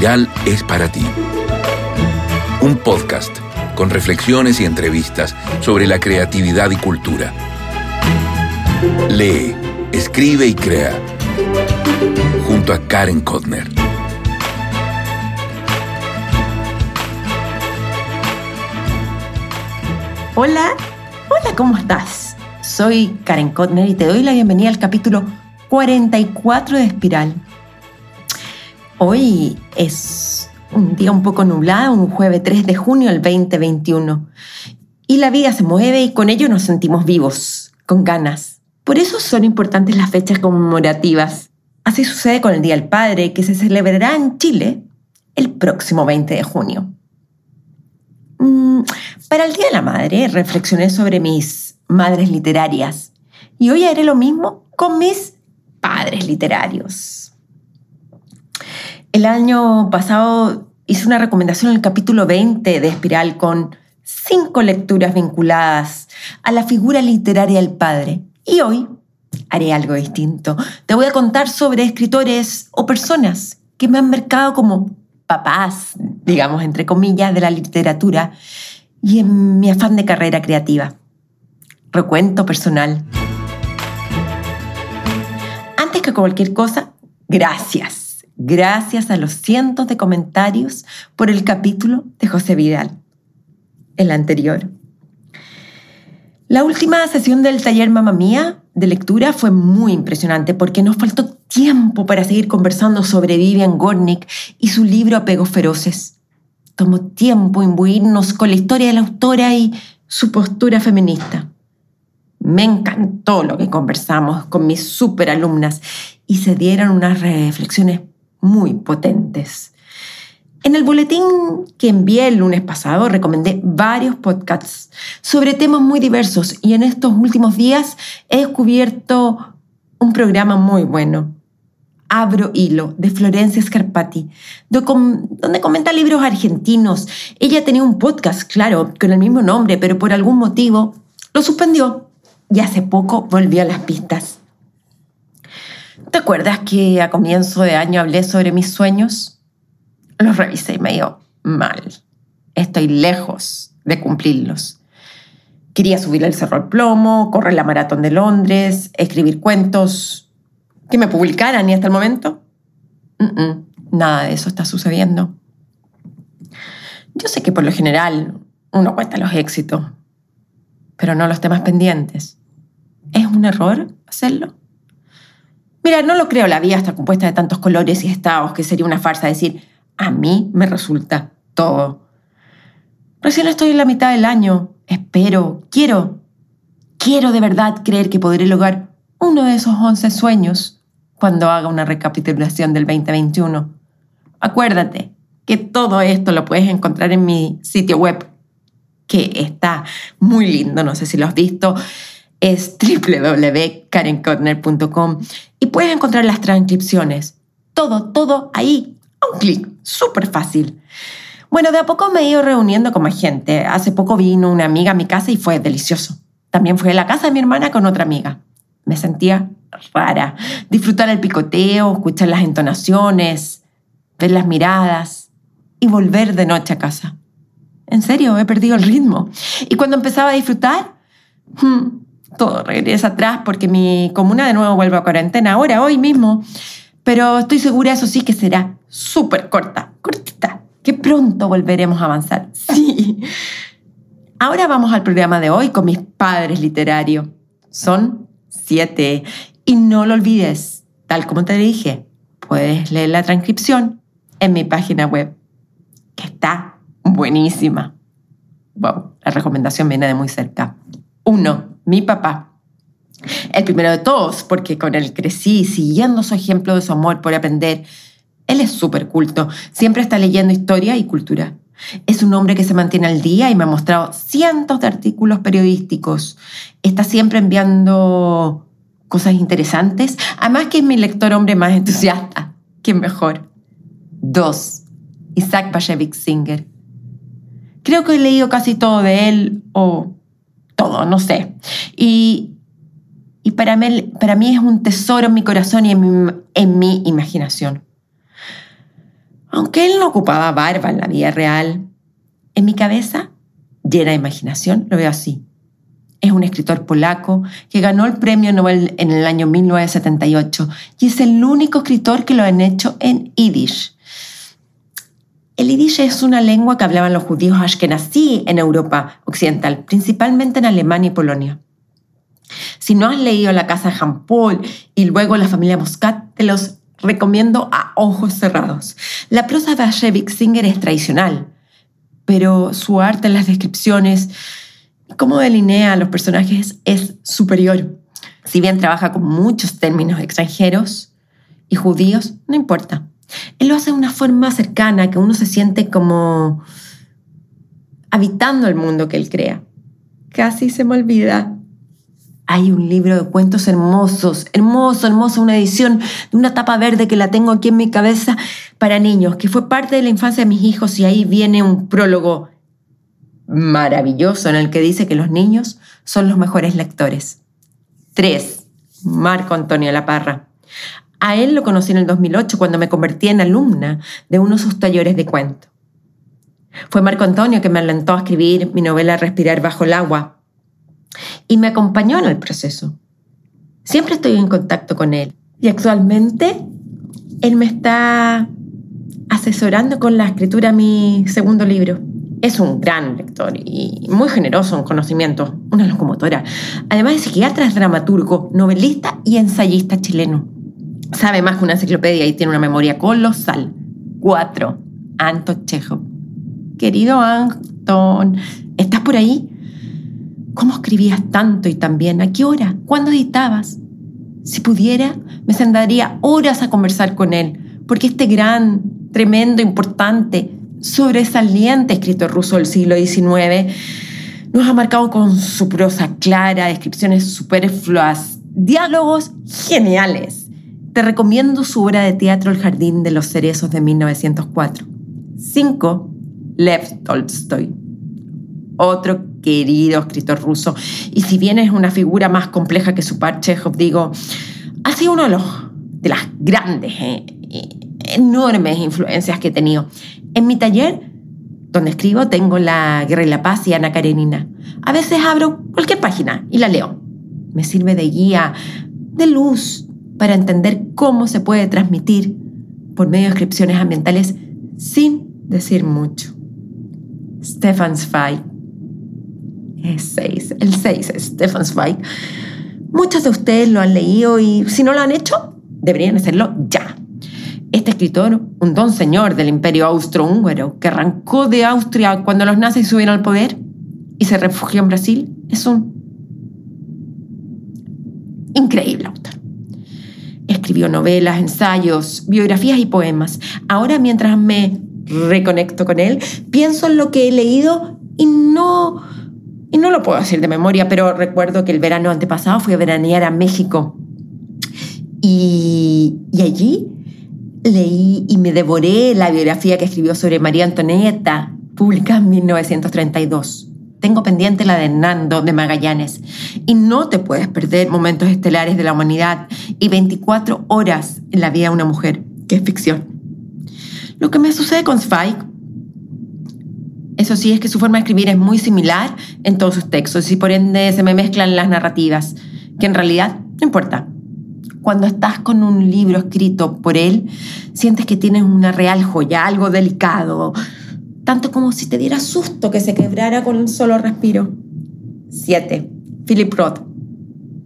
Espiral es para ti. Un podcast con reflexiones y entrevistas sobre la creatividad y cultura. Lee, escribe y crea. Junto a Karen Codner. Hola, hola, ¿cómo estás? Soy Karen Codner y te doy la bienvenida al capítulo 44 de Espiral. Hoy es un día un poco nublado, un jueves 3 de junio del 2021. Y la vida se mueve y con ello nos sentimos vivos, con ganas. Por eso son importantes las fechas conmemorativas. Así sucede con el Día del Padre, que se celebrará en Chile el próximo 20 de junio. Para el Día de la Madre reflexioné sobre mis madres literarias y hoy haré lo mismo con mis padres literarios. El año pasado hice una recomendación en el capítulo 20 de Espiral con 5 lecturas vinculadas a la figura literaria del padre y hoy haré algo distinto. Te voy a contar sobre escritores o personas que me han marcado como papás, digamos, entre comillas, de la literatura y en mi afán de carrera creativa. Recuento personal. Antes que cualquier cosa, gracias. Gracias a los cientos de comentarios por el capítulo de José Vidal, el anterior. La última sesión del taller Mamá Mía de lectura fue muy impresionante porque nos faltó tiempo para seguir conversando sobre Vivian Gornick y su libro Apegos Feroces. Tomó tiempo imbuirnos con la historia de la autora y su postura feminista. Me encantó lo que conversamos con mis superalumnas y se dieron unas reflexiones muy potentes. En el boletín que envié el lunes pasado recomendé varios podcasts sobre temas muy diversos y en estos últimos días he descubierto un programa muy bueno, Abro Hilo, de Florencia Scarpatti, donde comenta libros argentinos. Ella tenía un podcast, claro, con el mismo nombre, pero por algún motivo lo suspendió y hace poco volvió a las pistas. ¿Te acuerdas que a comienzo de año hablé sobre mis sueños? Los revisé y me dio mal. Estoy lejos de cumplirlos. Quería subir al Cerro El Plomo, correr la Maratón de Londres, escribir cuentos que me publicaran y hasta el momento nada de eso está sucediendo. Yo sé que por lo general uno cuenta los éxitos, pero no los temas pendientes. ¿Es un error hacerlo? Mira, no lo creo. La vida está compuesta de tantos colores y estados que sería una farsa decir a mí me resulta todo. Recién estoy en la mitad del año. Espero, quiero de verdad creer que podré lograr uno de esos 11 sueños cuando haga una recapitulación del 2021. Acuérdate que todo esto lo puedes encontrar en mi sitio web, que está muy lindo, no sé si lo has visto. Es www.karencodner.com y puedes encontrar las transcripciones. Todo ahí. A un clic, súper fácil. Bueno, de a poco me he ido reuniendo con más gente. Hace poco vino una amiga a mi casa y fue delicioso. También fui a la casa de mi hermana con otra amiga. Me sentía rara. Disfrutar el picoteo, escuchar las entonaciones, ver las miradas y volver de noche a casa. En serio, he perdido el ritmo. Y cuando empezaba a disfrutar, todo regresa atrás porque mi comuna de nuevo vuelve a cuarentena ahora, hoy mismo. Pero estoy segura, eso sí, que será súper cortita, que pronto volveremos a avanzar. Sí. Ahora vamos al programa de hoy con mis padres literarios. Son 7. Y no lo olvides, tal como te dije, puedes leer la transcripción en mi página web, que está buenísima. Wow, la recomendación viene de muy cerca. 1. Mi papá. El primero de todos, porque con él crecí, siguiendo su ejemplo de su amor por aprender. Él es súper culto, siempre está leyendo historia y cultura. Es un hombre que se mantiene al día y me ha mostrado cientos de artículos periodísticos. Está siempre enviando cosas interesantes. Además que es mi lector hombre más entusiasta. ¿Quién mejor? 2. Isaac Bashevis Singer. Creo que he leído casi todo de él, o todo, no sé. Y para mí es un tesoro en mi corazón y en mi imaginación. Aunque él no ocupaba barba en la vida real, en mi cabeza, llena de imaginación, lo veo así. Es un escritor polaco que ganó el premio Nobel en el año 1978 y es el único escritor que lo han hecho en yiddish. El yiddish es una lengua que hablaban los judíos ashkenazí en Europa Occidental, principalmente en Alemania y Polonia. Si no has leído La Casa de Hampol y luego La Familia Muscat, te los recomiendo a ojos cerrados. La prosa de Bashevis Singer es tradicional, pero su arte en las descripciones, cómo delinea a los personajes, es superior. Si bien trabaja con muchos términos extranjeros y judíos, no importa. Él lo hace de una forma cercana, que uno se siente como habitando el mundo que él crea. Casi se me olvida. Hay un libro de cuentos hermosos, hermoso, una edición de una tapa verde que la tengo aquí en mi cabeza para niños, que fue parte de la infancia de mis hijos, y ahí viene un prólogo maravilloso en el que dice que los niños son los mejores lectores. 3. Marco Antonio La Parra. A él lo conocí en el 2008 cuando me convertí en alumna de uno de sus talleres de cuento. Fue Marco Antonio que me alentó a escribir mi novela Respirar Bajo el Agua y me acompañó en el proceso. Siempre estoy en contacto con él y actualmente él me está asesorando con la escritura de mi segundo libro. Es un gran lector y muy generoso en conocimientos, una locomotora. Además de psiquiatra, es dramaturgo, novelista y ensayista chileno. Sabe más que una enciclopedia y tiene una memoria colosal. 4. Antón Chéjov. Querido Antón, ¿estás por ahí? ¿Cómo escribías tanto y tan bien? ¿A qué hora? ¿Cuándo editabas? Si pudiera, me sentaría horas a conversar con él, porque este gran, tremendo, importante, sobresaliente escritor ruso del siglo XIX nos ha marcado con su prosa clara, descripciones superfluas, diálogos geniales. Te recomiendo su obra de teatro El Jardín de los Cerezos de 1904. 5. Lev Tolstoy, otro querido escritor ruso, y si bien es una figura más compleja que su par Chéjov, digo, ha sido uno de las grandes enormes influencias que he tenido. En mi taller, donde escribo, tengo la Guerra y la Paz y Ana Karenina. A veces abro cualquier página y la leo. Me sirve de guía, de luz, para entender cómo se puede transmitir por medio de descripciones ambientales sin decir mucho. Stefan Zweig. El 6 es Stefan Zweig. Muchos de ustedes lo han leído y si no lo han hecho, deberían hacerlo ya. Este escritor, un don señor del imperio austrohúngaro que arrancó de Austria cuando los nazis subieron al poder y se refugió en Brasil, es un increíble autor. Escribió novelas, ensayos, biografías y poemas. Ahora, mientras me reconecto con él, pienso en lo que he leído y no lo puedo decir de memoria, pero recuerdo que el verano antepasado fui a veranear a México y allí leí y me devoré la biografía que escribió sobre María Antonieta, publicada en 1932. Tengo pendiente la de Hernando de Magallanes. Y no te puedes perder Momentos Estelares de la Humanidad y 24 horas en la Vida de una Mujer, que es ficción. Lo que me sucede con Zweig, eso sí, es que su forma de escribir es muy similar en todos sus textos y por ende se me mezclan las narrativas, que en realidad no importa. Cuando estás con un libro escrito por él, sientes que tienes una real joya, algo delicado, tanto como si te diera susto que se quebrara con un solo respiro. 7. Philip Roth.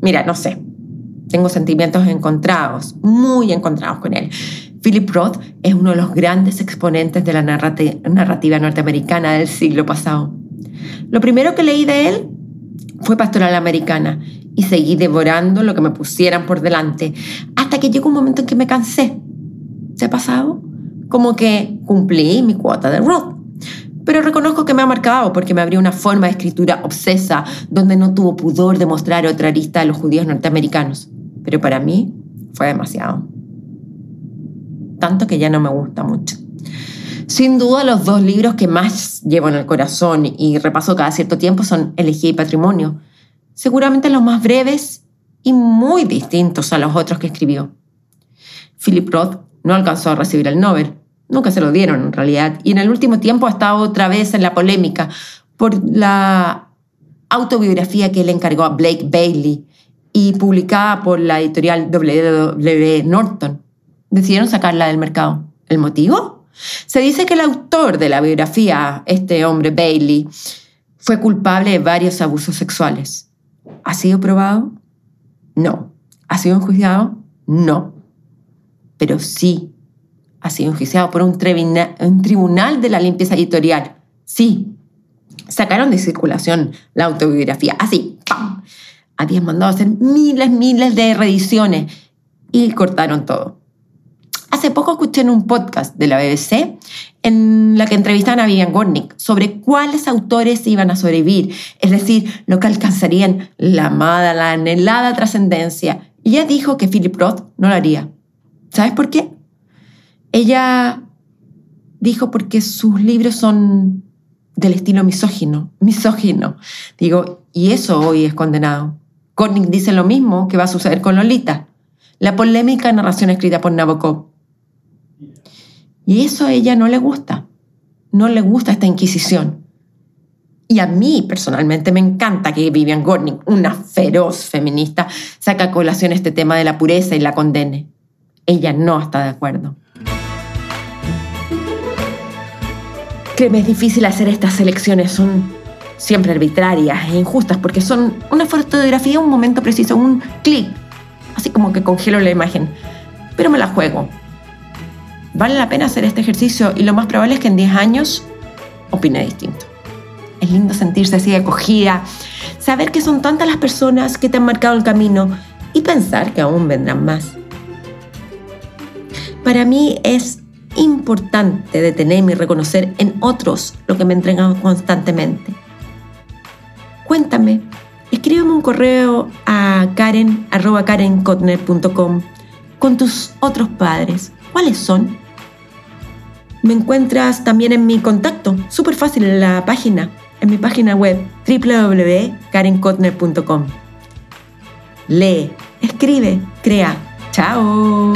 Mira, no sé, tengo sentimientos encontrados, muy encontrados con él. Philip Roth es uno de los grandes exponentes de la narrativa norteamericana del siglo pasado. Lo primero que leí de él fue Pastoral Americana y seguí devorando lo que me pusieran por delante hasta que llegó un momento en que me cansé. ¿Te ha pasado? Como que cumplí mi cuota de Roth. Pero reconozco que me ha marcado porque me abrió una forma de escritura obsesa donde no tuvo pudor de mostrar otra arista de los judíos norteamericanos. Pero para mí fue demasiado. Tanto que ya no me gusta mucho. Sin duda, los dos libros que más llevo en el corazón y repaso cada cierto tiempo son Elegía y Patrimonio. Seguramente los más breves y muy distintos a los otros que escribió. Philip Roth no alcanzó a recibir el Nobel, nunca se lo dieron en realidad, y en el último tiempo ha estado otra vez en la polémica por la autobiografía que le encargó a Blake Bailey y publicada por la editorial W.W. Norton. Decidieron sacarla del mercado. ¿El motivo? Se dice que el autor de la biografía, este hombre Bailey, fue culpable de varios abusos sexuales. ¿Ha sido probado? No. ¿Ha sido enjuiciado? No. Pero sí ha sido enjuiciado por un tribunal de la limpieza editorial. Sí. Sacaron de circulación la autobiografía. Así, ¡pam! Habían mandado a hacer miles de reediciones y cortaron todo. Hace poco escuché en un podcast de la BBC en la que entrevistaban a Vivian Gornick sobre cuáles autores iban a sobrevivir, es decir, lo que alcanzarían la amada, la anhelada trascendencia. Y ella dijo que Philip Roth no lo haría. ¿Sabes por qué? Ella dijo porque sus libros son del estilo misógino. Digo, y eso hoy es condenado. Gornick dice lo mismo que va a suceder con Lolita, la polémica narración escrita por Nabokov. Y eso a ella no le gusta. No le gusta esta inquisición. Y a mí personalmente me encanta que Vivian Gornick, una feroz feminista, saca a colación este tema de la pureza y la condene. Ella no está de acuerdo. Que me es difícil hacer estas elecciones. Son siempre arbitrarias e injustas porque son una fotografía, un momento preciso, un clic. Así como que congelo la imagen. Pero me la juego. Vale la pena hacer este ejercicio y lo más probable es que en 10 años opine distinto. Es lindo sentirse así acogida, saber que son tantas las personas que te han marcado el camino y pensar que aún vendrán más. Para mí es importante detenerme y reconocer en otros lo que me entregan constantemente. Cuéntame, escríbeme un correo a karen@karencodner.com con tus otros padres. ¿Cuáles son? Me encuentras también en mi contacto, súper fácil en mi página web www.karencodner.com. Lee, escribe, crea. ¡Chao!